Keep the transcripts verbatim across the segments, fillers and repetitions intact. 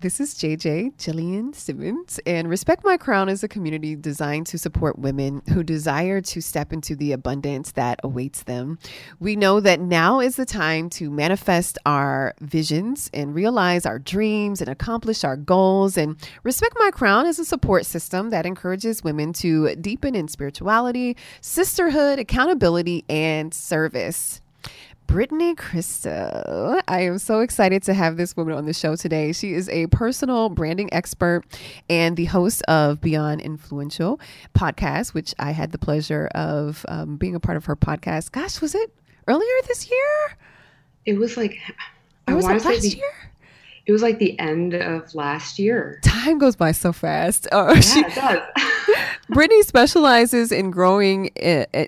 This is J J Jillian Simmons, and Respect My Crown is a community designed to support women who desire to step into the abundance that awaits them. We know that now is the time to manifest our visions and realize our dreams and accomplish our goals. And Respect My Crown is a support system that encourages women to deepen in spirituality, sisterhood, accountability, and service. Brittany Krystle. I am so excited to have this woman on the show today. She is a personal branding expert and the host of Beyond Influential podcast, which I had the pleasure of um, being a part of her podcast. Gosh, was it earlier this year? It was like, I was it last the, year? It was like the end of last year. Time goes by so fast. Oh, yeah, she, it does. Brittany specializes in growing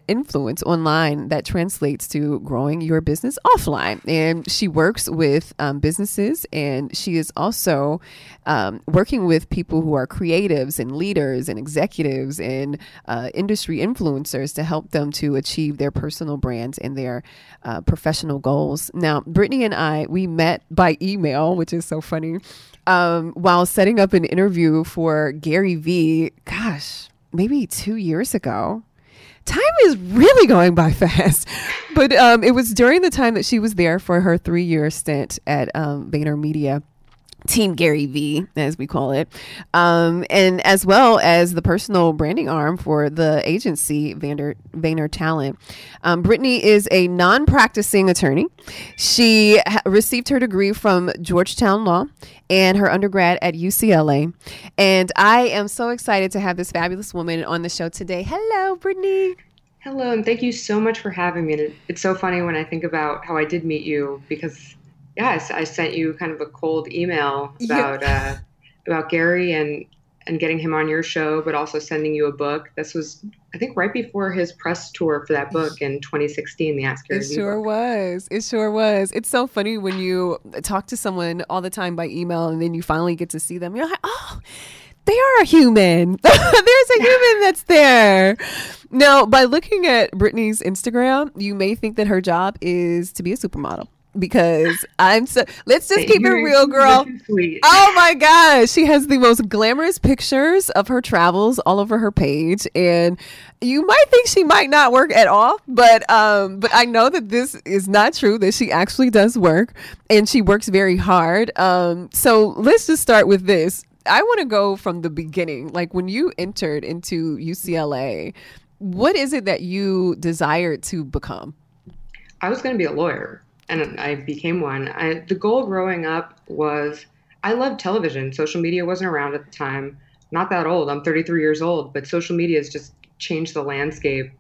influence online that translates to growing your business offline. And she works with um, businesses, and she is also um, working with people who are creatives and leaders and executives and uh, industry influencers to help them to achieve their personal brands and their uh, professional goals. Now, Brittany and I, we met by email, which is so funny, um, while setting up an interview for Gary Vee. Gosh. Maybe two years ago. Time is really going by fast. But um, it was during the time that she was there for her three-year stint at um, VaynerMedia, Team Gary Vee, as we call it, um, and as well as the personal branding arm for the agency, Vander Vayner Talent. Um, Brittany is a non-practicing attorney. She ha- received her degree from Georgetown Law and her undergrad at U C L A. And I am so excited to have this fabulous woman on the show today. Hello, Brittany. Hello, and thank you so much for having me. It's so funny when I think about how I did meet you, because yes, I sent you kind of a cold email about yeah. uh, about Gary and, and getting him on your show, but also sending you a book. This was, I think, right before his press tour for that book in twenty sixteen, the Ask Gary Vee. It sure was. It sure was. It's so funny when you talk to someone all the time by email and then you finally get to see them. You're like, oh, they are a human. There's a human that's there. Now, by looking at Brittany's Instagram, you may think that her job is to be a supermodel. Because I'm so let's just keep it real, girl. Oh my gosh, she has the most glamorous pictures of her travels all over her page, and you might think she might not work at all, but um but I know that this is not true, that she actually does work, and she works very hard. Um so let's just start with this. I want to go from the beginning. Like, when you entered into U C L A, what is it that you desired to become? I was going to be a lawyer. And I became one. I, the goal growing up was, I loved television. Social media wasn't around at the time. Not that old. I'm thirty-three years old, but social media has just changed the landscape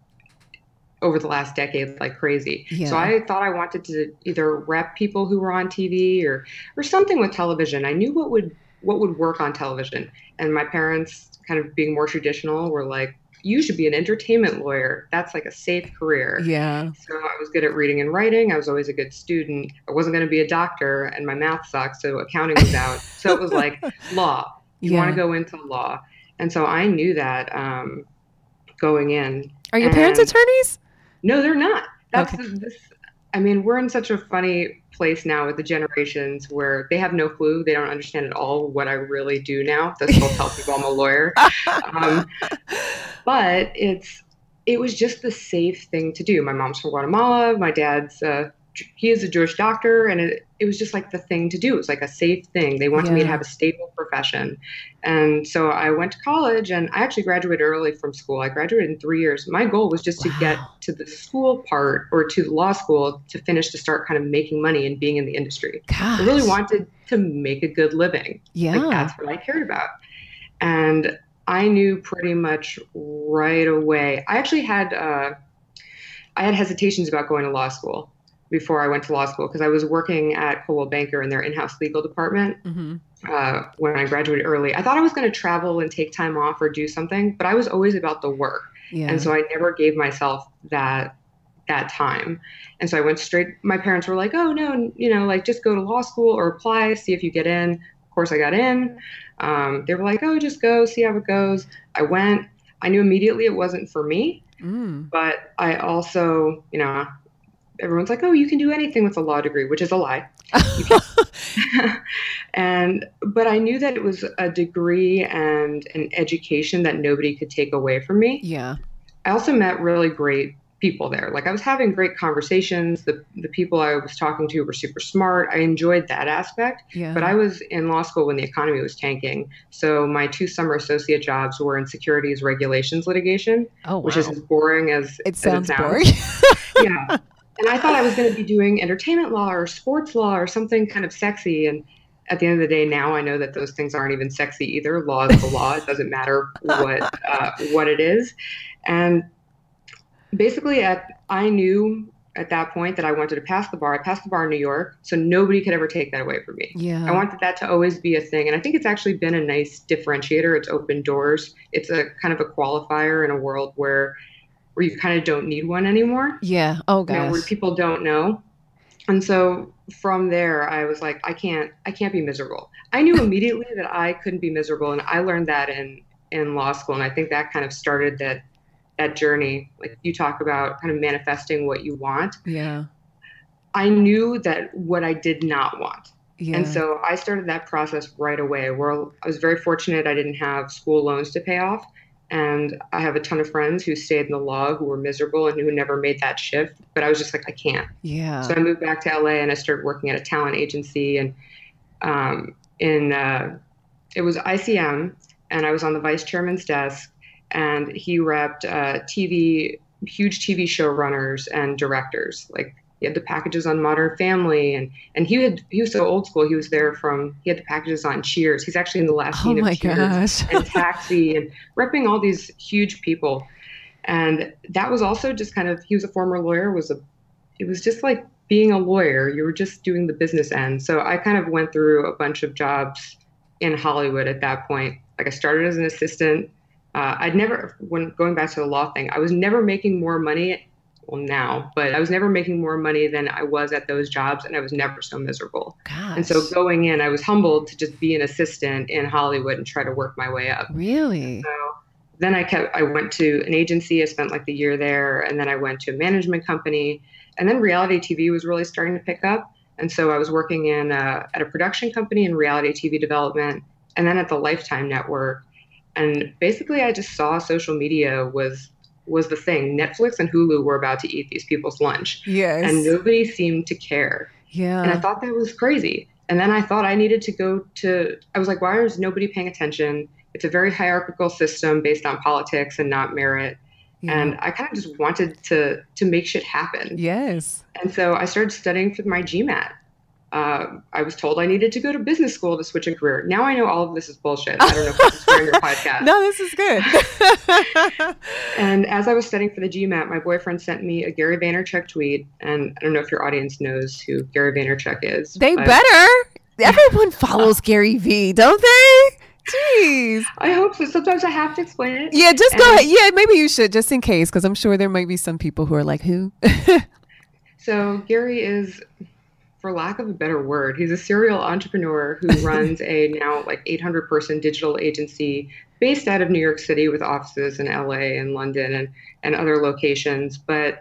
over the last decade like crazy. Yeah. So I thought I wanted to either rep people who were on T V or or something with television. I knew what would what would work on television. And my parents, kind of being more traditional, were like, you should be an entertainment lawyer. That's like a safe career. Yeah. So I was good at reading and writing. I was always a good student. I wasn't going to be a doctor, and my math sucked, so accounting was out. So it was like law. You yeah. want to go into law. And so I knew that um, going in. Are your and parents attorneys? No, they're not. That's okay. this, I mean, we're in such a funny place now with the generations where they have no clue. They don't understand at all what I really do now. This will help if I'm a lawyer. Um, but it's it was just the safe thing to do. My mom's from Guatemala. My dad's, uh, he is a Jewish doctor. And it, it was just like the thing to do. It was like a safe thing. They wanted yeah. me to have a stable profession. And so I went to college, and I actually graduated early from school. I graduated in three years. My goal was just wow. to get to the school part, or to the law school, to finish, to start kind of making money and being in the industry. Gosh. I really wanted to make a good living. Yeah. Like, that's what I cared about. And I knew pretty much right away. I actually had, uh, I had hesitations about going to law school before I went to law school, because I was working at Cobalt Banker in their in-house legal department mm-hmm. uh, when I graduated early. I thought I was going to travel and take time off or do something, but I was always about the work. Yeah. And so I never gave myself that that time. And so I went straight. My parents were like, oh, no, you know, like, just go to law school or apply, see if you get in. Of course, I got in. Um, they were like, oh, just go, see how it goes. I went. I knew immediately it wasn't for me, mm. but I also, you know, everyone's like, oh, you can do anything with a law degree, which is a lie. and but I knew that it was a degree and an education that nobody could take away from me. Yeah. I also met really great people there. Like I was having great conversations. The the people I was talking to were super smart. I enjoyed that aspect. Yeah. But I was in law school when the economy was tanking. So my two summer associate jobs were in securities regulations litigation, oh, wow. which is as boring as it sounds. As it sounds. Boring. yeah. And I thought I was going to be doing entertainment law or sports law or something kind of sexy. And at the end of the day, now I know that those things aren't even sexy either. Law is the law. It doesn't matter what uh, what it is. And basically, at I knew at that point that I wanted to pass the bar. I passed the bar in New York, so nobody could ever take that away from me. Yeah. I wanted that to always be a thing. And I think it's actually been a nice differentiator. It's opened doors. It's a kind of a qualifier in a world where where you kind of don't need one anymore. Yeah. Oh, gosh. You know, where people don't know. And so from there, I was like, I can't, I can't be miserable. I knew immediately that I couldn't be miserable. And I learned that in, in law school. And I think that kind of started that, that journey. Like you talk about kind of manifesting what you want. Yeah. I knew that what I did not want. Yeah. And so I started that process right away, where I was very fortunate. I didn't have school loans to pay off. And I have a ton of friends who stayed in the law who were miserable and who never made that shift. But I was just like, I can't. Yeah. So I moved back to L A and I started working at a talent agency. And um, in uh, it was I C M, and I was on the vice chairman's desk. And he repped uh, T V, huge T V showrunners and directors. Like he had the packages on Modern Family, and and he had he was so old school. He was there from he had the packages on Cheers. He's actually in the last scene oh of Cheers gosh. and Taxi, and repping all these huge people. And that was also just kind of he was a former lawyer. Was a it was just like being a lawyer. You were just doing the business end. So I kind of went through a bunch of jobs in Hollywood at that point. Like I started as an assistant. Uh, I'd never, when going back to the law thing, I was never making more money, well now, but I was never making more money than I was at those jobs, and I was never so miserable. Gosh. And so going in, I was humbled to just be an assistant in Hollywood and try to work my way up. Really? So then I kept, I went to an agency, I spent like the year there, and then I went to a management company, and then reality T V was really starting to pick up. And so I was working in a, at a production company in reality T V development, and then at the Lifetime Network. And basically, I just saw social media was was the thing. Netflix and Hulu were about to eat these people's lunch. Yes. And nobody seemed to care. Yeah. And I thought that was crazy. And then I thought I needed to go to, I was like, why is nobody paying attention? It's a very hierarchical system based on politics and not merit. Yeah. And I kind of just wanted to to make shit happen. Yes. And so I started studying for my G M A T. Uh, I was told I needed to go to business school to switch a career. Now I know all of this is bullshit. I don't know if I'm swearing your podcast. No, this is good. And as I was studying for the G M A T, my boyfriend sent me a Gary Vaynerchuk tweet. And I don't know if your audience knows who Gary Vaynerchuk is. They but... better. Everyone follows Gary Vee, don't they? Jeez. I hope so. Sometimes I have to explain it. Yeah, just and... go ahead. Yeah, maybe you should, just in case, because I'm sure there might be some people who are like, who? So Gary is... for lack of a better word, he's a serial entrepreneur who runs a now like eight hundred person digital agency based out of New York City with offices in L A and London and, and other locations. But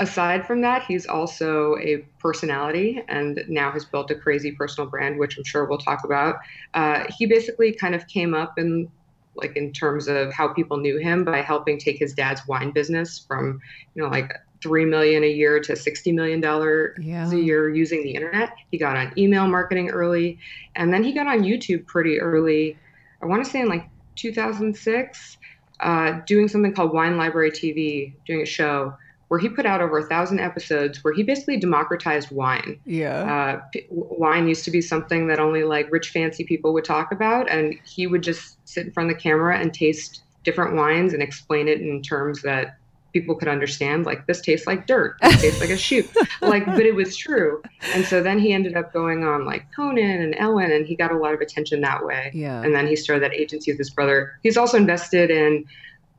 aside from that, he's also a personality and now has built a crazy personal brand, which I'm sure we'll talk about. Uh, he basically kind of came up in like in terms of how people knew him by helping take his dad's wine business from, you know, like three million dollars a year to sixty million dollars yeah. a year using the internet. He got on email marketing early, and then he got on YouTube pretty early. I want to say in like two thousand six, uh, doing something called Wine Library T V, doing a show where he put out over a thousand episodes where he basically democratized wine. Yeah. Uh, p- wine used to be something that only like rich, fancy people would talk about. And he would just sit in front of the camera and taste different wines and explain it in terms that people could understand, like, this tastes like dirt, this tastes like a shoe, like, but it was true. And so then he ended up going on like Conan and Ellen, and he got a lot of attention that way. Yeah. And then he started that agency with his brother. He's also invested in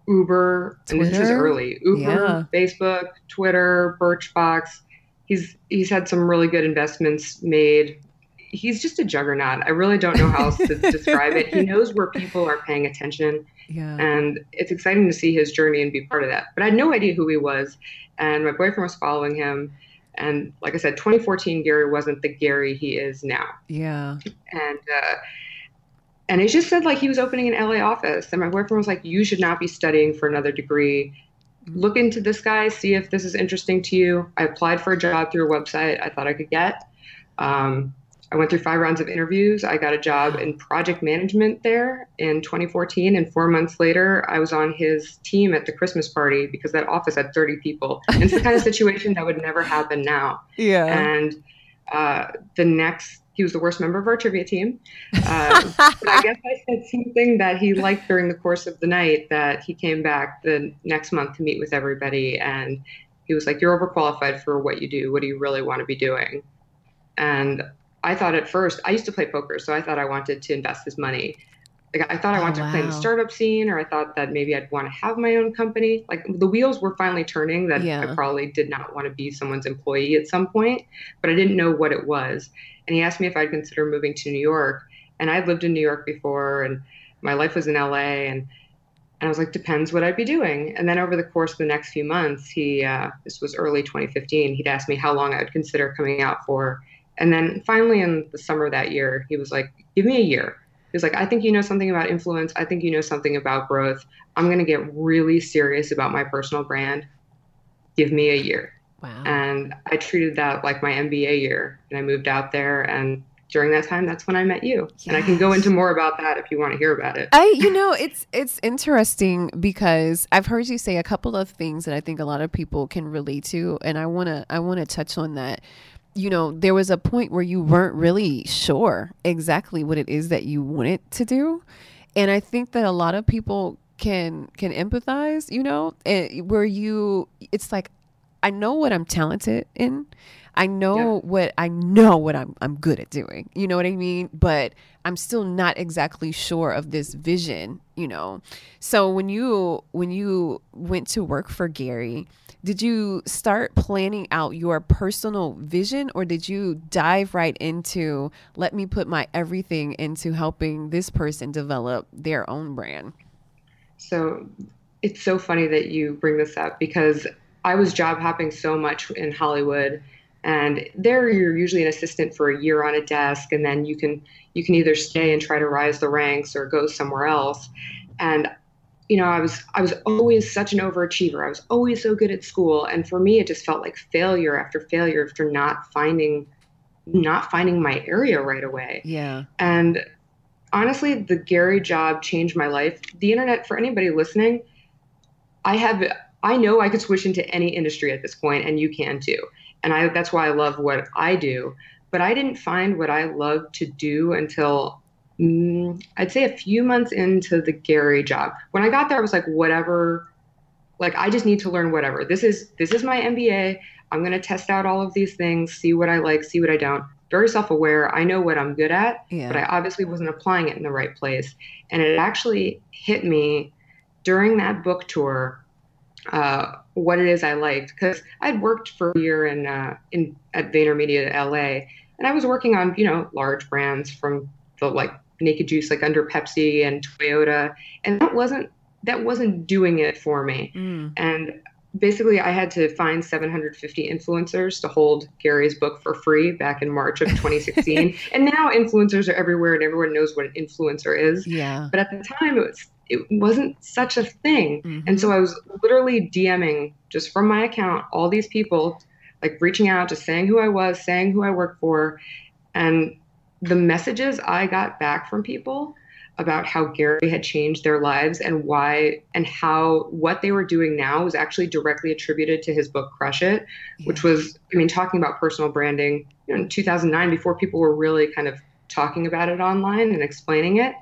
Uber, Twitter? And this was early, Uber, yeah. Facebook, Twitter, Birchbox. He's, he's had some really good investments made. He's just a juggernaut. I really don't know how else to describe it. He knows where people are paying attention. Yeah. And it's exciting to see his journey and be part of that. But I had no idea who he was. And my boyfriend was following him. And like I said, twenty fourteen, Gary wasn't the Gary he is now. Yeah. And, uh, and it just said like he was opening an L A office. And my boyfriend was like, you should not be studying for another degree. Look into this guy, see if this is interesting to you. I applied for a job through a website I thought I could get. Um, I went through five rounds of interviews. I got a job in project management there in twenty fourteen. And four months later, I was on his team at the Christmas party because that office had thirty people. And it's the kind of situation that would never happen now. Yeah. And uh, the next, he was the worst member of our trivia team. Uh, but I guess I said something that he liked during the course of the night that he came back the next month to meet with everybody. And he was like, you're overqualified for what you do. What do you really want to be doing? And I thought at first, I used to play poker, so I thought I wanted to invest his money. Like I thought I wanted oh, wow. to play in the startup scene, or I thought that maybe I'd want to have my own company. Like the wheels were finally turning that yeah. I probably did not want to be someone's employee at some point, but I didn't know what it was. And he asked me if I'd consider moving to New York. And I'd lived in New York before, and my life was in L A. And, and I was like, depends what I'd be doing. And then over the course of the next few months, he uh, this was early twenty fifteen, he'd asked me how long I would consider coming out for. And then finally in the summer of that year, he was like, give me a year. He was like, I think you know something about influence. I think you know something about growth. I'm going to get really serious about my personal brand. Give me a year. Wow. And I treated that like my M B A year. And I moved out there. And during that time, that's when I met you. Yes. And I can go into more about that if you want to hear about it. I, you know, it's it's interesting because I've heard you say a couple of things that I think a lot of people can relate to. And I want to I want to touch on that. You know, there was a point where you weren't really sure exactly what it is that you wanted to do. And I think that a lot of people can can empathize, you know, and where you it's like, I know what I'm talented in. I know yeah. what I know what I'm, I'm good at doing. You know what I mean? But I'm still not exactly sure of this vision, you know? So when you when you went to work for Gary, did you start planning out your personal vision, or did you dive right into, let me put my everything into helping this person develop their own brand? So it's so funny that you bring this up because I was job hopping so much in Hollywood. And there you're usually an assistant for a year on a desk, and then you can you can either stay and try to rise the ranks or go somewhere else. And you know, I was I was always such an overachiever. I was always so good at school, and for me it just felt like failure after failure after not finding not finding my area right away. Yeah. And honestly, the Gary job changed my life. The internet, for anybody listening, I have I know I could switch into any industry at this point, and you can too. And I, that's why I love what I do. But I didn't find what I love to do until mm, I'd say a few months into the Gary job. When I got there, I was like, whatever, like, I just need to learn whatever. This is, this is my M B A. I'm going to test out all of these things, see what I like, see what I don't. Very self-aware. I know what I'm good at, yeah. but I obviously wasn't applying it in the right place. And it actually hit me during that book tour, uh, what it is I liked, because I'd worked for a year in, uh, in at VaynerMedia L A, and I was working on, you know, large brands from the like Naked Juice, like under Pepsi and Toyota. And that wasn't, that wasn't doing it for me. Mm. And basically I had to find seven hundred fifty influencers to hold Gary's book for free back in March of twenty sixteen. And now influencers are everywhere and everyone knows what an influencer is. Yeah. But at the time it was, it wasn't such a thing. Mm-hmm. And so I was literally DMing just from my account, all these people, like reaching out, just saying who I was, saying who I worked for. And the messages I got back from people about how Gary had changed their lives and why, and how what they were doing now was actually directly attributed to his book, Crush It, yeah. which was, I mean, talking about personal branding, you know, in two thousand nine, before people were really kind of talking about it online and explaining it.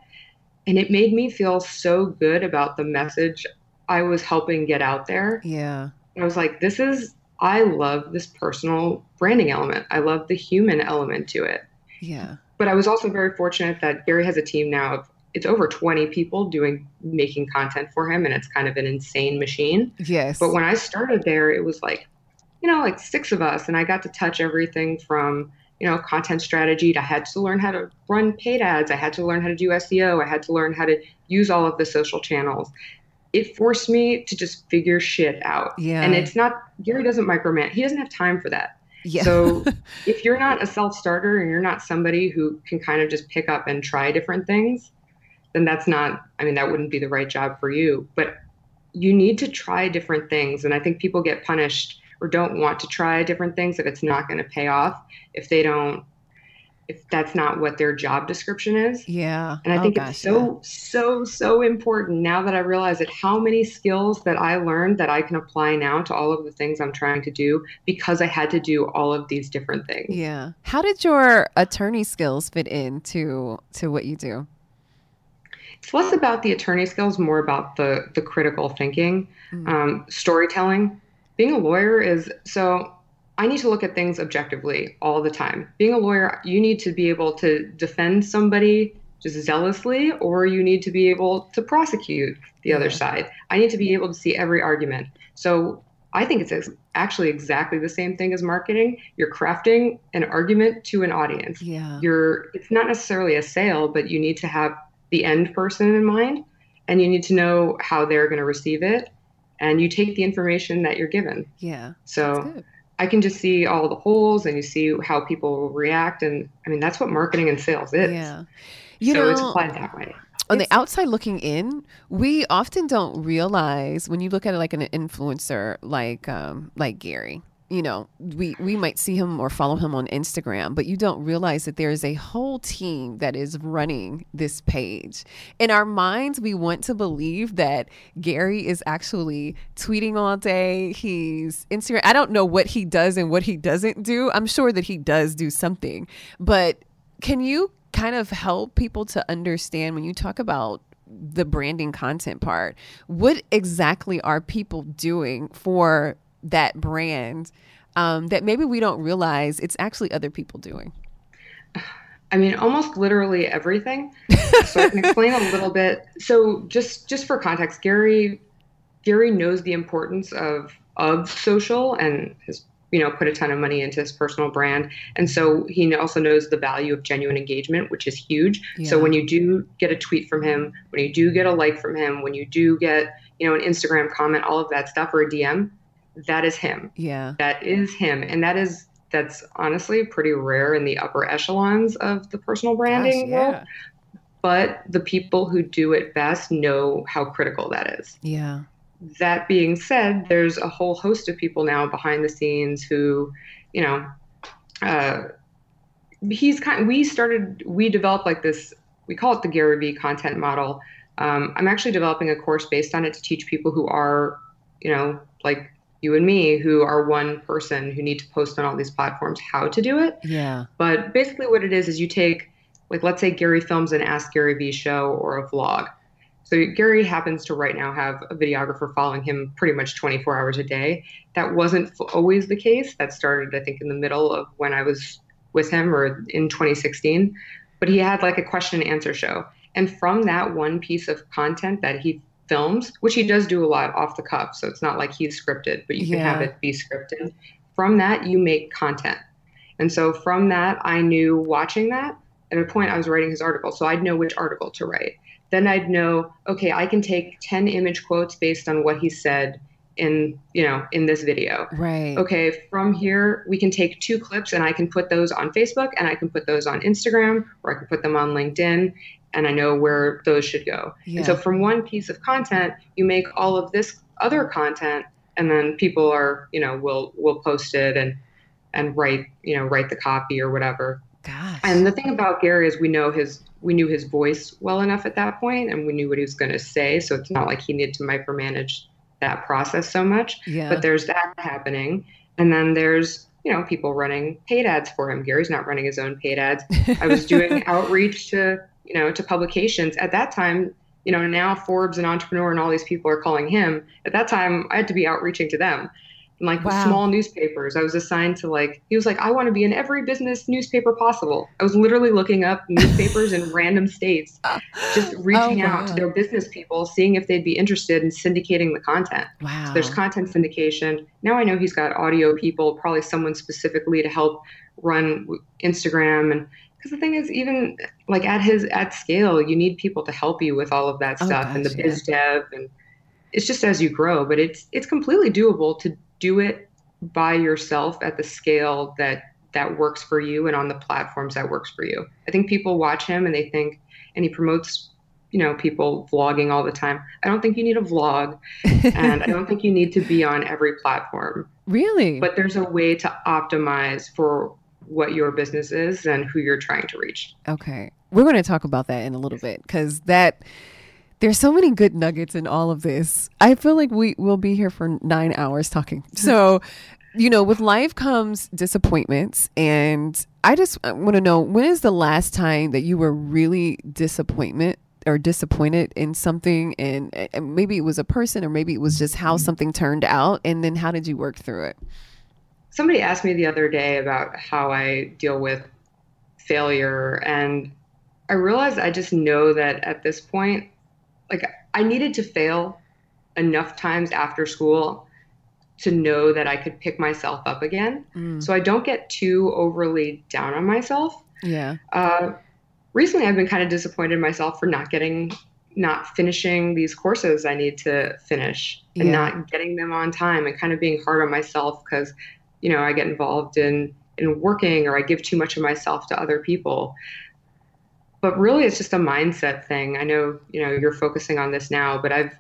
And it made me feel so good about the message I was helping get out there. Yeah. I was like, this is, I love this personal branding element. I love the human element to it. Yeah. But I was also very fortunate that Gary has a team now of, it's over twenty people doing, making content for him. And it's kind of an insane machine. Yes. But when I started there, it was like, you know, like six of us. And I got to touch everything from, you know, content strategy. I had to learn how to run paid ads. I had to learn how to do S E O. I had to learn how to use all of the social channels. It forced me to just figure shit out. Yeah. And it's not, Gary doesn't micromanage. He doesn't have time for that. Yeah. So if you're not a self-starter and you're not somebody who can kind of just pick up and try different things, then that's not, I mean, that wouldn't be the right job for you. But you need to try different things. And I think people get punished or don't want to try different things if it's not going to pay off, if they don't, if that's not what their job description is. Yeah. And I think oh, gosh, it's so, yeah. so, so important now that I realize it, how many skills that I learned that I can apply now to all of the things I'm trying to do because I had to do all of these different things. Yeah. How did your attorney skills fit into to what you do? It's less about the attorney skills, more about the, the critical thinking, mm-hmm. um, storytelling. Being a lawyer is, so I need to look at things objectively all the time. Being a lawyer, you need to be able to defend somebody just zealously, or you need to be able to prosecute the yeah. other side. I need to be able to see every argument. So I think it's actually exactly the same thing as marketing. You're crafting an argument to an audience. Yeah. You're, it's not necessarily a sale, but you need to have the end person in mind, and you need to know how they're going to receive it. And you take the information that you're given. Yeah. So I can just see all the holes, and you see how people will react. And I mean, that's what marketing and sales is. Yeah. You so know, it's applied that way. On it's, the outside looking in, we often don't realize when you look at it like an influencer, like um, like Gary, you know, we, we might see him or follow him on Instagram, but you don't realize that there is a whole team that is running this page. In our minds, we want to believe that Gary is actually tweeting all day. He's Instagram. I don't know what he does and what he doesn't do. I'm sure that he does do something, but can you kind of help people to understand when you talk about the branding content part, what exactly are people doing for that brand um, that maybe we don't realize it's actually other people doing? I mean, almost literally everything. So I can explain a little bit. So just, just for context, Gary, Gary knows the importance of, of social, and has, you know, put a ton of money into his personal brand. And so he also knows the value of genuine engagement, which is huge. Yeah. So when you do get a tweet from him, when you do get a like from him, when you do get, you know, an Instagram comment, all of that stuff, or a D M, that is him. Yeah. That is him. And that is, that's honestly pretty rare in the upper echelons of the personal branding Gosh, yeah. world. But the people who do it best know how critical that is. Yeah. That being said, there's a whole host of people now behind the scenes who, you know, uh, he's kind we started, we developed like this, we call it the Gary Vee content model. Um, I'm actually developing a course based on it to teach people who are, you know, like, you and me, who are one person who need to post on all these platforms, how to do it. Yeah. But basically what it is, is you take, like, let's say Gary films an Ask Gary Vee show or a vlog. So Gary happens to right now have a videographer following him pretty much twenty-four hours a day. That wasn't always the case. That started, I think, in the middle of when I was with him, or in twenty sixteen, but he had like a question and answer show. And from that one piece of content that he films, which he does do a lot off the cuff, so it's not like he's scripted, but you can yeah. have it be scripted. From that, you make content. And so from that, I knew, watching that, at a point I was writing his article, so I'd know which article to write. Then I'd know, okay, I can take ten image quotes based on what he said in, you know, in this video. Right. Okay, from here, we can take two clips, and I can put those on Facebook, and I can put those on Instagram, or I can put them on LinkedIn, and I know where those should go. Yeah. And so from one piece of content, you make all of this other content, and then people are, you know, will, will post it and, and write, you know, write the copy or whatever. Gosh. And the thing about Gary is we know his, we knew his voice well enough at that point, and we knew what he was going to say. So it's not like he needed to micromanage that process so much, yeah. but there's that happening. And then there's, you know, people running paid ads for him. Gary's not running his own paid ads. I was doing outreach to, you know, to publications at that time. You know, now Forbes and Entrepreneur and all these people are calling him. At that time, I had to be outreaching to them. And like wow. small newspapers, I was assigned to, like, he was like, I want to be in every business newspaper possible. I was literally looking up newspapers in random states, just reaching oh, wow. out to their business people, seeing if they'd be interested in syndicating the content. Wow. So there's content syndication. Now I know he's got audio people, probably someone specifically to help run Instagram. And because the thing is, even like at his at scale, you need people to help you with all of that oh, stuff gosh, and the biz yeah. dev, and it's just as you grow. But it's it's completely doable to do it by yourself at the scale that that works for you and on the platforms that works for you. I think people watch him and they think, and he promotes, you know, people vlogging all the time. I don't think you need a vlog, and I don't think you need to be on every platform. Really? But there's a way to optimize for what your business is and who you're trying to reach. Okay. We're going to talk about that in a little bit, because that there's so many good nuggets in all of this. I feel like we will be here for nine hours talking. So, you know, with life comes disappointments, and I just want to know, when is the last time that you were really disappointment or disappointed in something, and, and maybe it was a person, or maybe it was just how something turned out, and then how did you work through it? Somebody asked me the other day about how I deal with failure, and I realized I just know that at this point, like, I needed to fail enough times after school to know that I could pick myself up again. Mm. So I don't get too overly down on myself. Yeah. Uh, recently, I've been kind of disappointed in myself for not getting, not finishing these courses I need to finish, and yeah. not getting them on time, and kind of being hard on myself because, you know, I get involved in, in working, or I give too much of myself to other people. But really, it's just a mindset thing. I know, you know, you're focusing on this now, but I've,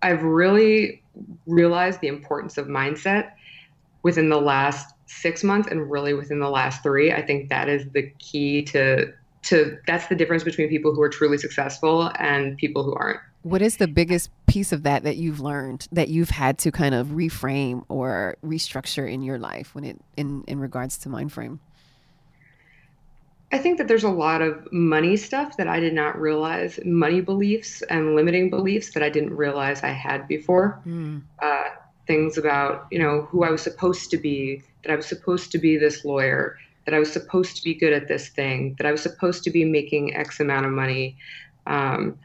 I've really realized the importance of mindset within the last six months and really within the last three. I think that is the key to, to that's the difference between people who are truly successful and people who aren't. What is the biggest piece of that that you've learned, that you've had to kind of reframe or restructure in your life when it in, in regards to mind frame? I think that there's a lot of money stuff that I did not realize, money beliefs and limiting beliefs that I didn't realize I had before. Mm. Uh, things about, you know, who I was supposed to be, that I was supposed to be this lawyer, that I was supposed to be good at this thing, that I was supposed to be making X amount of money. Um,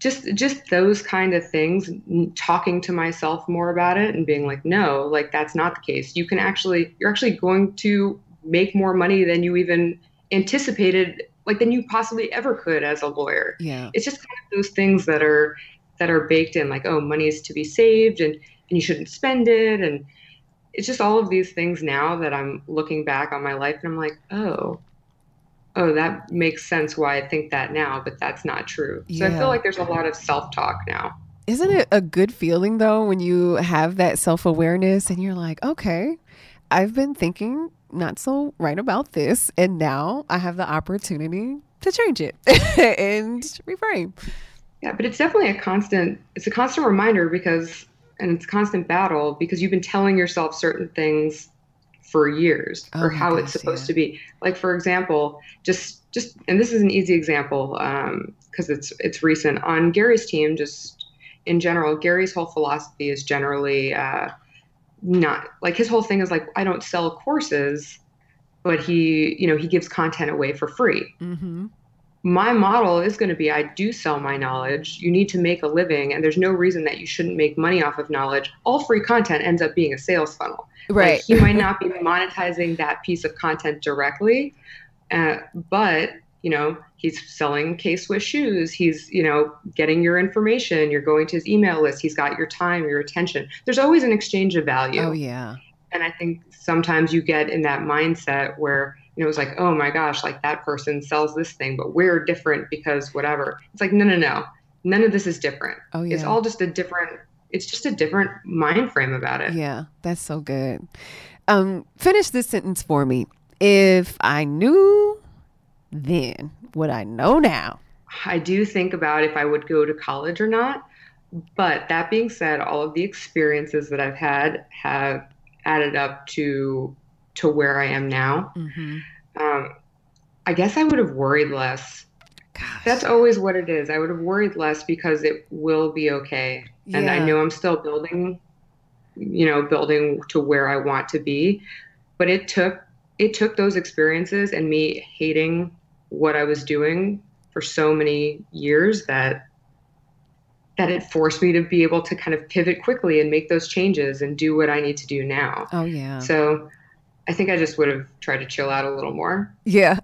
just, just those kind of things, talking to myself more about it and being like, no, like, that's not the case. You can actually, you're actually going to make more money than you even anticipated, like, than you possibly ever could as a lawyer. Yeah. It's just kind of those things that are, that are baked in, like, oh, money is to be saved, and, and you shouldn't spend it. And it's just all of these things now that I'm looking back on my life and I'm like, oh, oh, that makes sense why I think that now, but that's not true. So yeah. I feel like there's a lot of self-talk now. Isn't it a good feeling though, when you have that self-awareness and you're like, okay, I've been thinking not so right about this, and now I have the opportunity to change it and reframe. Yeah, but it's definitely a constant, it's a constant reminder, because, and it's a constant battle, because you've been telling yourself certain things for years, oh or how gosh, it's supposed yeah. to be. Like, for example, just, just, and this is an easy example, um, cause it's, it's recent on Gary's team, just in general, Gary's whole philosophy is generally, uh, not like, his whole thing is like, I don't sell courses, but he, you know, he gives content away for free. Mm-hmm. My model is going to be, I do sell my knowledge. You need to make a living, and there's no reason that you shouldn't make money off of knowledge. All free content ends up being a sales funnel. Right. Like, he might not be monetizing that piece of content directly, uh, but, you know, he's selling K-Swiss shoes. He's, you know, getting your information. You're going to his email list. He's got your time, your attention. There's always an exchange of value. Oh, yeah. And I think sometimes you get in that mindset where, you know, it's like, oh, my gosh, like, that person sells this thing, but we're different because whatever. It's like, no, no, no. None of this is different. Oh, yeah. It's all just a different, it's just a different mind frame about it. Yeah, that's so good. Um, finish this sentence for me. If I knew then what I know now. I do think about if I would go to college or not. But that being said, all of the experiences that I've had have added up to to where I am now. Mm-hmm. Um, I guess I would have worried less. Gosh. That's always what it is. I would have worried less because it will be okay. Yeah. And I know I'm still building, you know, building to where I want to be. But it took it took those experiences and me hating what I was doing for so many years that that it forced me to be able to kind of pivot quickly and make those changes and do what I need to do now. Oh yeah. So I think I just would have tried to chill out a little more. Yeah.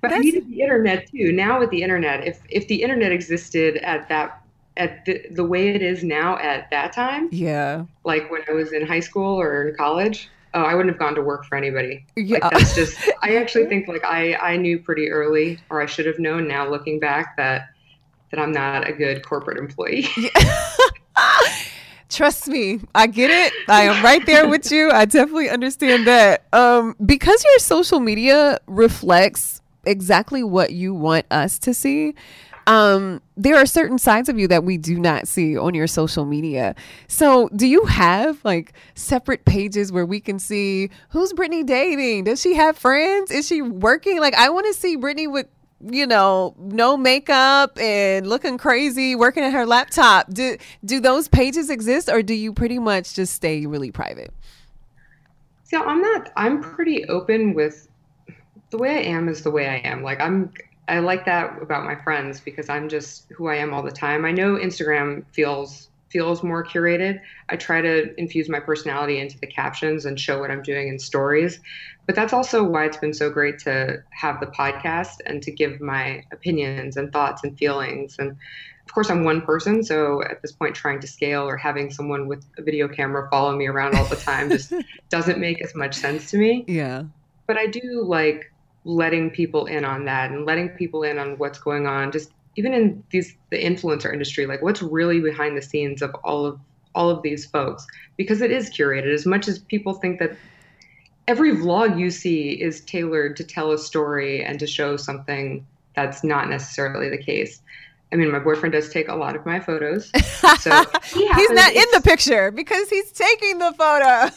But I needed the internet too. Now with the internet, if if the internet existed at that at the, the way it is now at that time. Yeah. Like when I was in high school or in college, oh, I wouldn't have gone to work for anybody. Yeah. Like that's just, I actually think like I, I knew pretty early, or I should have known now looking back, that, that I'm not a good corporate employee. Yeah. Trust me, I get it. I am right there with you. I definitely understand that. Um, because your social media reflects exactly what you want us to see, um, there are certain sides of you that we do not see on your social media. So do you have like separate pages where we can see who's Brittany dating? Does she have friends? Is she working? Like, I want to see Brittany with, you know, no makeup and looking crazy, working at her laptop. Do do those pages exist, or do you pretty much just stay really private? So I'm not, I'm pretty open with the way I am is the way I am. Like I'm, I like that about my friends because I'm just who I am all the time. I know Instagram feels, feels more curated. I try to infuse my personality into the captions and show what I'm doing in stories. But that's also why it's been so great to have the podcast and to give my opinions and thoughts and feelings. And of course, I'm one person. So at this point, trying to scale or having someone with a video camera follow me around all the time just doesn't make as much sense to me. Yeah. But I do like letting people in on that and letting people in on what's going on, just even in these, the influencer industry, like what's really behind the scenes of all of all of these folks, because it is curated. As much as people think that every vlog you see is tailored to tell a story and to show something, that's not necessarily the case. I mean, my boyfriend does take a lot of my photos. So he he's not in the picture because he's taking the photo.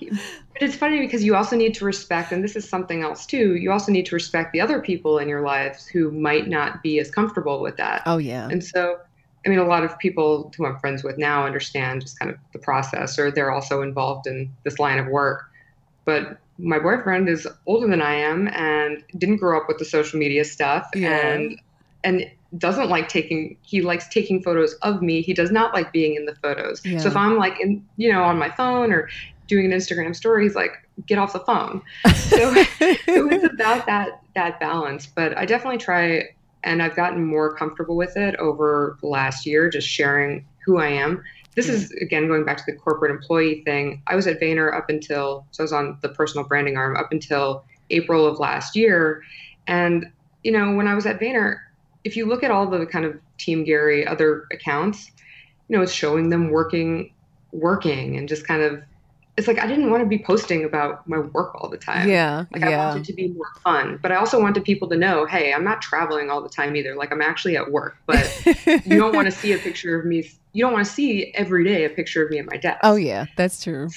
Yeah. But it's funny because you also need to respect, and this is something else too, you also need to respect the other people in your lives who might not be as comfortable with that. Oh, yeah. And so, I mean, a lot of people who I'm friends with now understand just kind of the process, or they're also involved in this line of work. But my boyfriend is older than I am and didn't grow up with the social media stuff. Yeah. And, and doesn't like taking, he likes taking photos of me. He does not like being in the photos. Yeah. So if I'm like in, you know, on my phone or doing an Instagram story, he's like, get off the phone. So it was about that, that balance, but I definitely try, and I've gotten more comfortable with it over the last year, just sharing who I am. This yeah. is, again, going back to the corporate employee thing. I was at Vayner up until, so I was on the personal branding arm up until April of last year. And, you know, when I was at Vayner, if you look at all the kind of Team Gary, other accounts, you know, it's showing them working, working and just kind of, it's like, I didn't want to be posting about my work all the time. Yeah. Like yeah. I wanted it to be more fun, but I also wanted people to know, hey, I'm not traveling all the time either. Like I'm actually at work, but you don't want to see a picture of me. You don't want to see every day a picture of me at my desk. Oh yeah, that's true.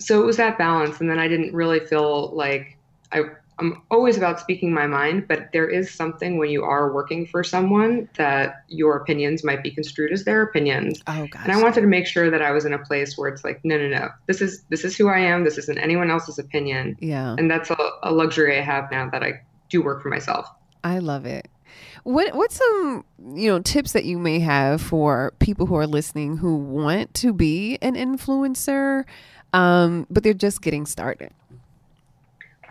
So it was that balance. And then I didn't really feel like I, I'm always about speaking my mind, but there is something when you are working for someone that your opinions might be construed as their opinions. Oh, gosh. And I wanted to make sure that I was in a place where it's like, no, no, no, this is, this is who I am. This isn't anyone else's opinion. Yeah. And that's a, a luxury I have now that I do work for myself. I love it. What, what's some, you know, tips that you may have for people who are listening, who want to be an influencer, um, but they're just getting started?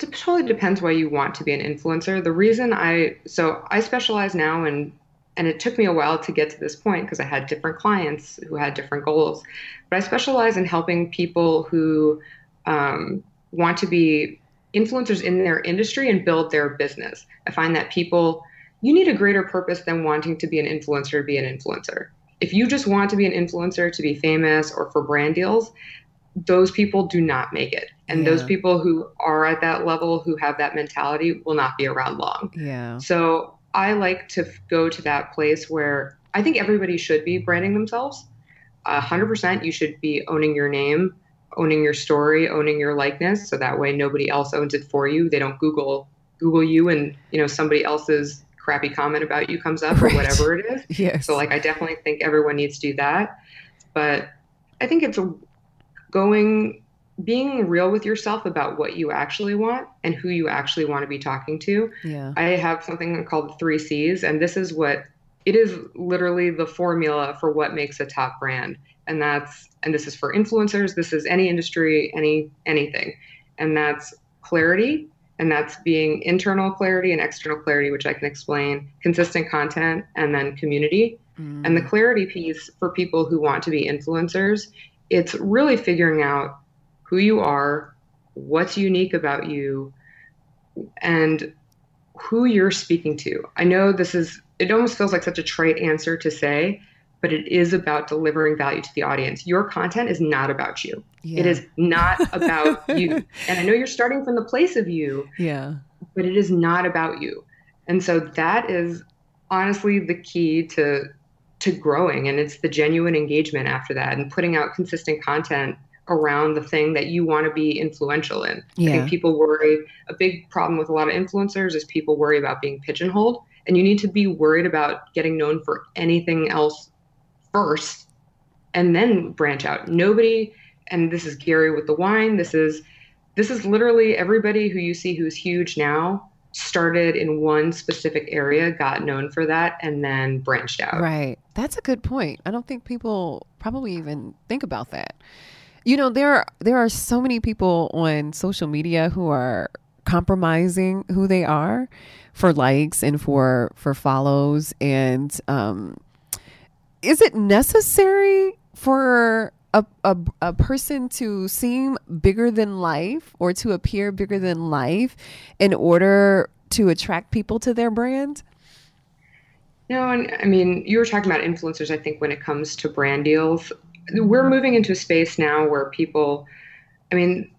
It totally depends why you want to be an influencer. The reason I, so I specialize now in, and it took me a while to get to this point because I had different clients who had different goals, but I specialize in helping people who um, want to be influencers in their industry and build their business. I find that people, you need a greater purpose than wanting to be an influencer to be an influencer. If you just want to be an influencer to be famous or for brand deals, those people do not make it. And yeah. those people who are at that level, who have that mentality, will not be around long. Yeah. So I like to f- go to that place where I think everybody should be branding themselves. A hundred percent. You should be owning your name, owning your story, owning your likeness. So that way nobody else owns it for you. They don't Google, Google you and, you know, somebody else's crappy comment about you comes up right. or whatever it is. Yes. So like, I definitely think everyone needs to do that, but I think it's a, going, being real with yourself about what you actually want and who you actually want to be talking to. Yeah. I have something called the three C's, and this is what it is, literally the formula for what makes a top brand. And that's, and this is for influencers. This is any industry, any, anything. And that's clarity. And that's being internal clarity and external clarity, which I can explain, consistent content, and then community. Mm. And the clarity piece for people who want to be influencers, it's really figuring out who you are, what's unique about you, and who you're speaking to. I know this is, it almost feels like such a trite answer to say, but it is about delivering value to the audience. Your content is not about you. Yeah. It is not about you. And I know you're starting from the place of you, yeah, but it is not about you. And so that is honestly the key to to growing. And it's the genuine engagement after that and putting out consistent content around the thing that you want to be influential in. Yeah. I think people worry, a big problem with a lot of influencers is people worry about being pigeonholed, and you need to be worried about getting known for anything else first and then branch out. Nobody, and this is Gary with the wine, this is, this is literally everybody who you see who's huge now started in one specific area, got known for that, and then branched out. Right. That's a good point. I don't think people probably even think about that. You know, there are, there are so many people on social media who are compromising who they are for likes and for, for follows. And um, is it necessary for a, a, a person to seem bigger than life or to appear bigger than life in order to attract people to their brand? No, and I mean, you were talking about influencers, I think, when it comes to brand deals. We're moving into a space now where people, I mean,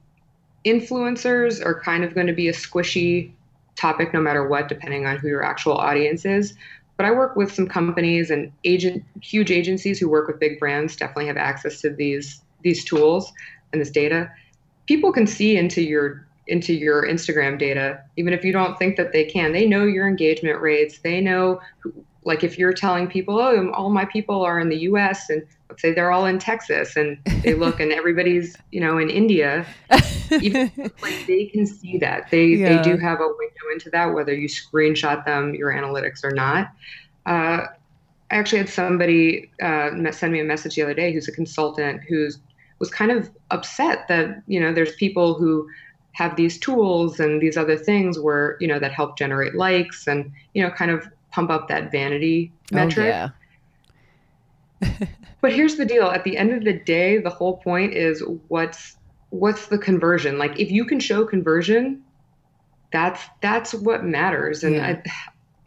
influencers are kind of going to be a squishy topic no matter what, depending on who your actual audience is. But I work with some companies and agent, huge agencies who work with big brands definitely have access to these these tools and this data. People can see into your into your Instagram data, even if you don't think that they can. They know your engagement rates. They know, who, like if you're telling people, oh, all my people are in the U S and let's say they're all in Texas and they look and everybody's, you know, in India, even, like they can see that. They yeah. they do have a window into that, whether you screenshot them, your analytics or not. Uh, I actually had somebody uh, send me a message the other day who's a consultant who's was kind of upset that, you know, there's people who have these tools and these other things where, you know, that help generate likes and, you know, kind of pump up that vanity metric. Oh, yeah. But here's the deal. At the end of the day, the whole point is what's what's the conversion? Like if you can show conversion, that's that's what matters. And yeah.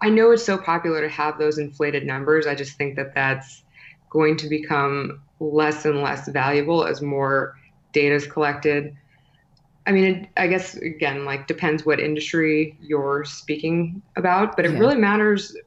I I know it's so popular to have those inflated numbers. I just think that that's going to become less and less valuable as more data is collected. I mean, it, I guess, again, like depends what industry you're speaking about, but it yeah. really matters.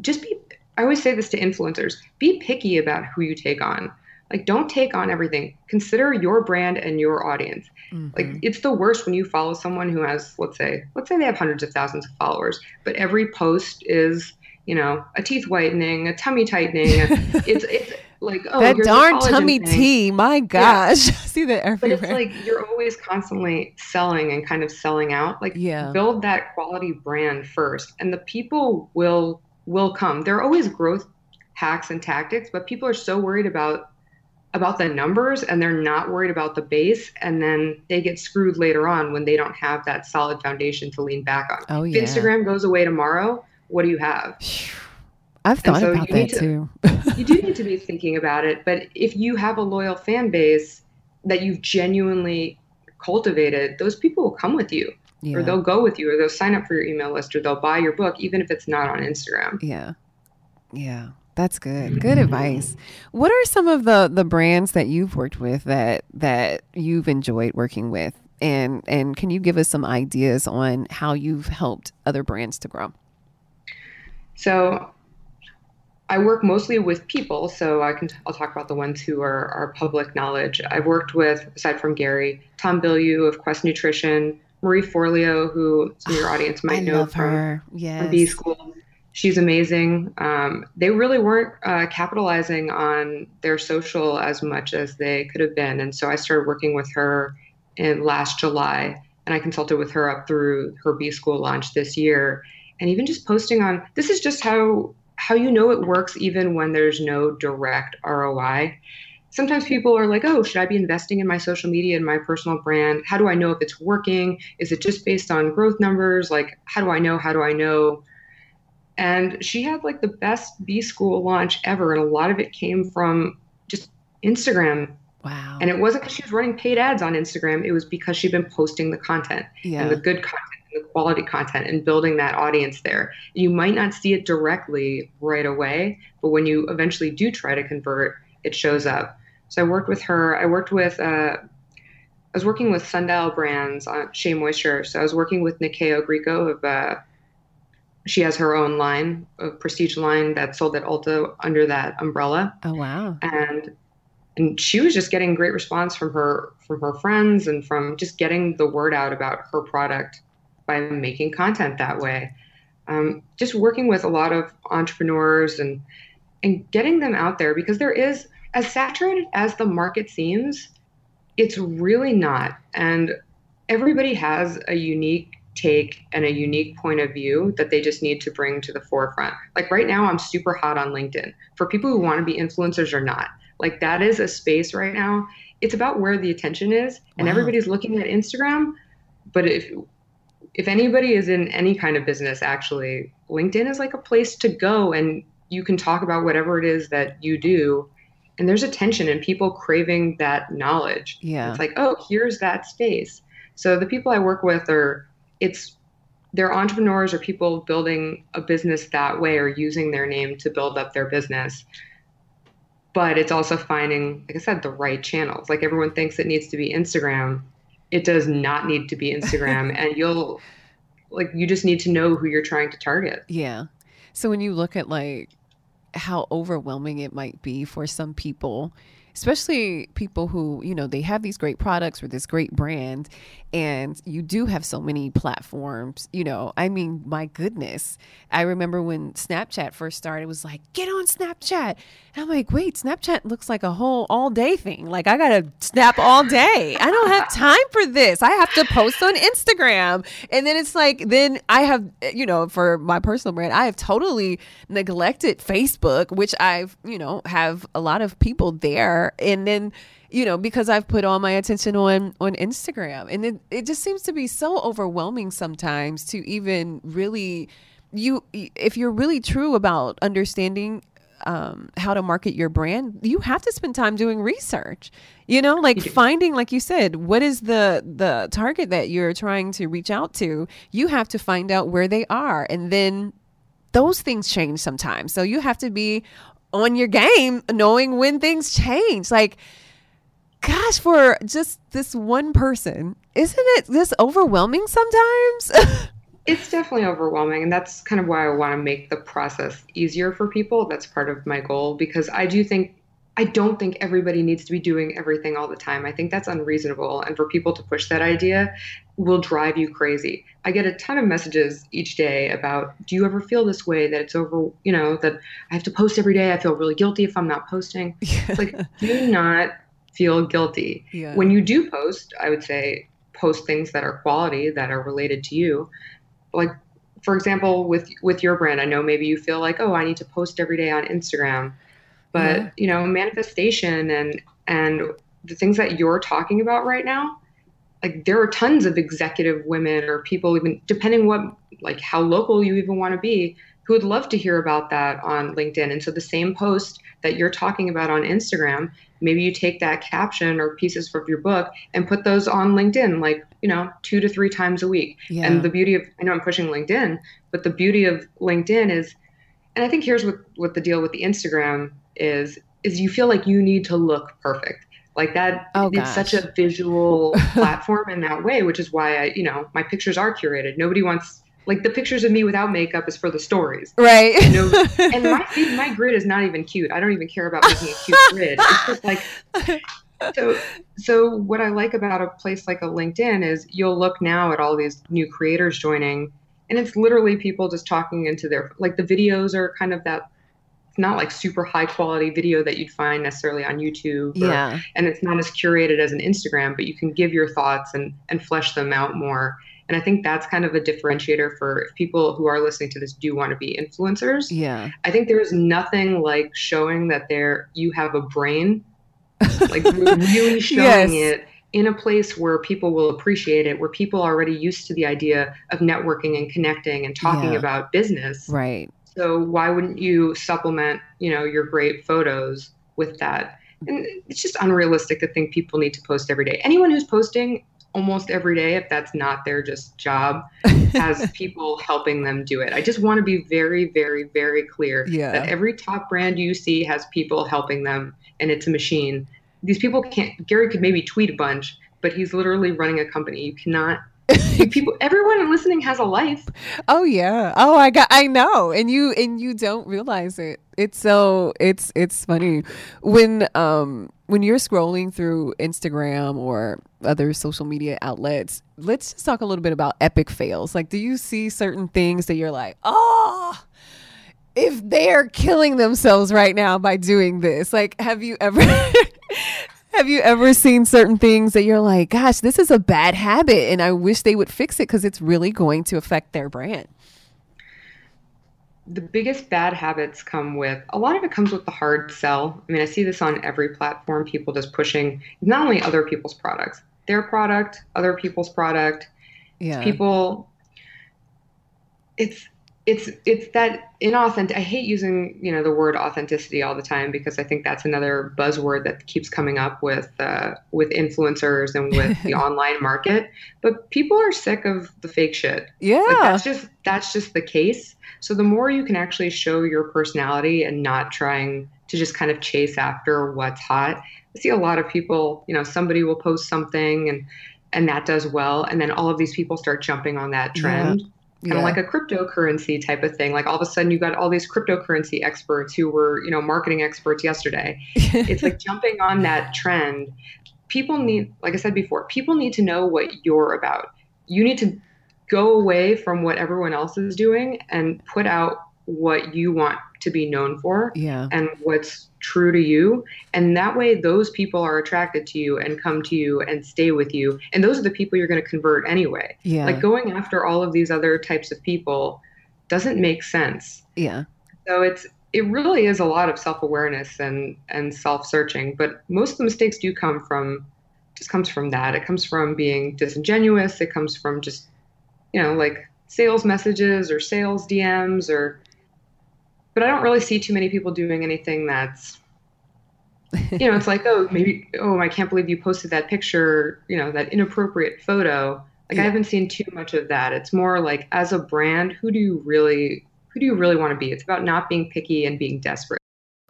Just be, I always say this to influencers, be picky about who you take on. Like, don't take on everything. Consider your brand and your audience. Mm-hmm. Like, it's the worst when you follow someone who has, let's say, let's say they have hundreds of thousands of followers, but every post is, you know, a teeth whitening, a tummy tightening. it's, it's, Like, oh, that darn tummy thing. Tea. My gosh. Yeah. I see that everywhere. But it's like you're always constantly selling and kind of selling out. Like yeah. build that quality brand first and the people will will come. There are always growth hacks and tactics, but people are so worried about about the numbers and they're not worried about the base, and then they get screwed later on when they don't have that solid foundation to lean back on. Oh, yeah. If Instagram goes away tomorrow, what do you have? I've thought so about that to, too. You do need to be thinking about it. But if you have a loyal fan base that you've genuinely cultivated, those people will come with you yeah. or they'll go with you or they'll sign up for your email list or they'll buy your book, even if it's not on Instagram. Yeah. Yeah. That's good. Mm-hmm. Good advice. What are some of the, the brands that you've worked with that, that you've enjoyed working with? And, and can you give us some ideas on how you've helped other brands to grow? So I work mostly with people, so I can t- I'll talk about the ones who are, are public knowledge. I've worked with, aside from Gary, Tom Bilyeu of Quest Nutrition, Marie Forleo, who some of your audience might I know from, yes. from B-School. She's amazing. Um, they really weren't uh, capitalizing on their social as much as they could have been, and so I started working with her in last July, and I consulted with her up through her B-School launch this year, and even just posting on, this is just how... how you know it works even when there's no direct R O I. Sometimes people are like, oh, should I be investing in my social media and my personal brand? How do I know if it's working? Is it just based on growth numbers? Like, how do I know? How do I know? And she had like the best B-School launch ever. And a lot of it came from just Instagram. Wow. And it wasn't because she was running paid ads on Instagram. It was because she'd been posting the content yeah. and the good content and the quality content and building that audience there. You might not see it directly right away, but when you eventually do try to convert, it shows up. So I worked with her. I worked with, uh, I was working with Sundial Brands on Shea Moisture. So I was working with Nyakio Grieco of, uh, she has her own line, a prestige line that's sold at Ulta under that umbrella. Oh, wow. And And she was just getting great response from her, from her friends and from just getting the word out about her product by making content that way. Um, just working with a lot of entrepreneurs and, and getting them out there, because there is, as saturated as the market seems, it's really not. And everybody has a unique take and a unique point of view that they just need to bring to the forefront. Like right now, I'm super hot on LinkedIn for people who want to be influencers or not. Like that is a space right now. It's about where the attention is, and wow. everybody's looking at Instagram. But if if anybody is in any kind of business, actually, LinkedIn is like a place to go, and you can talk about whatever it is that you do. And there's attention and people craving that knowledge. Yeah, it's like, oh, here's that space. So the people I work with are, it's they're entrepreneurs or people building a business that way or using their name to build up their business. But it's also finding, like I said, the right channels. Like everyone thinks it needs to be Instagram. It does not need to be Instagram. And you'll, like, you just need to know who you're trying to target. Yeah. So when you look at like how overwhelming it might be for some people, especially people who, you know, they have these great products or this great brand, and you do have so many platforms, you know, I mean, my goodness. I remember when Snapchat first started, it was like, get on Snapchat. And I'm like, wait, Snapchat looks like a whole all day thing. Like I got to snap all day. I don't have time for this. I have to post on Instagram. And then it's like, then I have, you know, for my personal brand, I have totally neglected Facebook, which I've, you know, have a lot of people there. And then, you know, because I've put all my attention on on Instagram, and it, it just seems to be so overwhelming sometimes to even really you if you're really true about understanding um, how to market your brand, you have to spend time doing research, you know, like finding, like you said, what is the the target that you're trying to reach out to? You have to find out where they are. And then those things change sometimes. So you have to be on your game, knowing when things change. Like, gosh, for just this one person, isn't it this overwhelming sometimes? It's definitely overwhelming. And that's kind of why I want to make the process easier for people. That's part of my goal, because I do think, I don't think everybody needs to be doing everything all the time. I think that's unreasonable. And for people to push that idea will drive you crazy. I get a ton of messages each day about, do you ever feel this way, that it's over, you know, that I have to post every day. I feel really guilty if I'm not posting. Yeah. It's like, do not feel guilty. Yeah. When you do post, I would say post things that are quality, that are related to you. Like, for example, with, with your brand, I know maybe you feel like, oh, I need to post every day on Instagram. But, yeah. you know, manifestation and and the things that you're talking about right now, like there are tons of executive women or people, even depending what, like how local you even want to be, who would love to hear about that on LinkedIn. And so the same post that you're talking about on Instagram, maybe you take that caption or pieces from your book and put those on LinkedIn, like, you know, two to three times a week. Yeah. And the beauty of, I know I'm pushing LinkedIn, but the beauty of LinkedIn is, and I think here's what, what the deal with the Instagram is, is you feel like you need to look perfect. Like that, oh, it's such a visual platform in that way, which is why I, you know, my pictures are curated. Nobody wants, like the pictures of me without makeup is for the stories. Right. No, and my my grid is not even cute. I don't even care about making a cute grid. It's just like, so, so what I like about a place like a LinkedIn is you'll look now at all these new creators joining, and it's literally people just talking into their, like the videos are kind of that, it's not like super high quality video that you'd find necessarily on YouTube. Or, yeah. And it's not as curated as an Instagram, but you can give your thoughts and, and flesh them out more. And I think that's kind of a differentiator for if people who are listening to this do want to be influencers. Yeah. I think there is nothing like showing that there you have a brain, like really showing yes. it in a place where people will appreciate it, where people are already used to the idea of networking and connecting and talking yeah. about business. Right. So why wouldn't you supplement, you know, your great photos with that? And it's just unrealistic to think people need to post every day. Anyone who's posting almost every day, if that's not their just job, has people helping them do it. I just want to be very, very, very clear yeah. that every top brand you see has people helping them, and it's a machine. These people can't, Gary could maybe tweet a bunch, but he's literally running a company. You cannot people, everyone listening has a life. Oh yeah. Oh, I got, I know. And you, and you don't realize it. It's so, it's, it's funny when, um, when you're scrolling through Instagram or other social media outlets. Let's just talk a little bit about epic fails. Like, do you see certain things that you're like, oh, if they're killing themselves right now by doing this, like, have you ever, have you ever seen certain things that you're like, gosh, this is a bad habit and I wish they would fix it because it's really going to affect their brand? The biggest bad habits come with, a lot of it comes with the hard sell. I mean, I see this on every platform, people just pushing not only other people's products, their product, other people's product. Yeah. People, it's, it's, it's that inauthentic. I hate using, you know, the word authenticity all the time, because I think that's another buzzword that keeps coming up with, uh, with influencers and with the online market, but people are sick of the fake shit. Yeah. Like, that's just, that's just the case. So the more you can actually show your personality and not trying to just kind of chase after what's hot. I see a lot of people, you know, somebody will post something and, and that does well. And then all of these people start jumping on that trend, yeah. kind yeah. of like a cryptocurrency type of thing. Like, all of a sudden you got all these cryptocurrency experts who were, you know, marketing experts yesterday. It's like jumping on that trend. People need, like I said before, people need to know what you're about. You need to go away from what everyone else is doing and put out what you want to be known for yeah. and what's true to you. And that way those people are attracted to you and come to you and stay with you. And those are the people you're going to convert anyway. Yeah. Like, going after all of these other types of people doesn't make sense. Yeah. So it's, it really is a lot of self-awareness and, and self-searching, but most of the mistakes do come from, just comes from that. It comes from being disingenuous. It comes from just, you know, like sales messages or sales D Ms or, but I don't really see too many people doing anything that's, you know, it's like, oh, maybe, oh, I can't believe you posted that picture, you know, that inappropriate photo. Like, yeah. I haven't seen too much of that. It's more like, as a brand, who do you really, who do you really want to be? It's about not being picky and being desperate.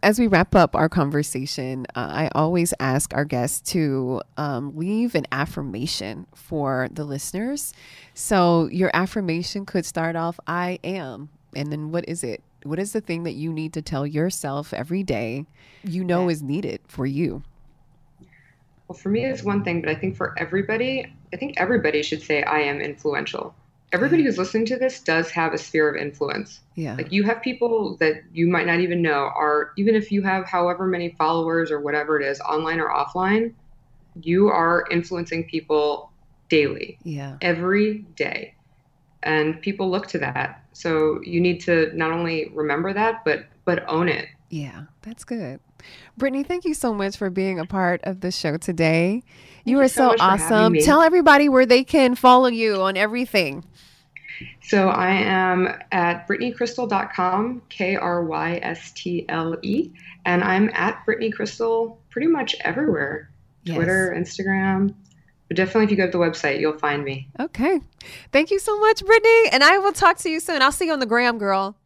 As we wrap up our conversation, uh, I always ask our guests to um, leave an affirmation for the listeners. So your affirmation could start off, I am. And then what is it? What is the thing that you need to tell yourself every day you know is needed for you? Well, for me, it's one thing, but I think for everybody, I think everybody should say, I am influential. Everybody who's listening to this does have a sphere of influence. Yeah. Like, you have people that you might not even know are, even if you have however many followers or whatever it is, online or offline, you are influencing people daily, yeah. every day. And people look to that. So you need to not only remember that, but, but own it. Yeah, that's good. Brittany, thank you so much for being a part of the show today. You thank are you so, so awesome. Tell everybody where they can follow you on everything. So I am at brittany krystle dot com, K R Y S T L E. And I'm at Brittany Krystle pretty much everywhere. Yes. Twitter, Instagram. But definitely if you go to the website, you'll find me. Okay. Thank you so much, Brittany. And I will talk to you soon. I'll see you on the gram, girl.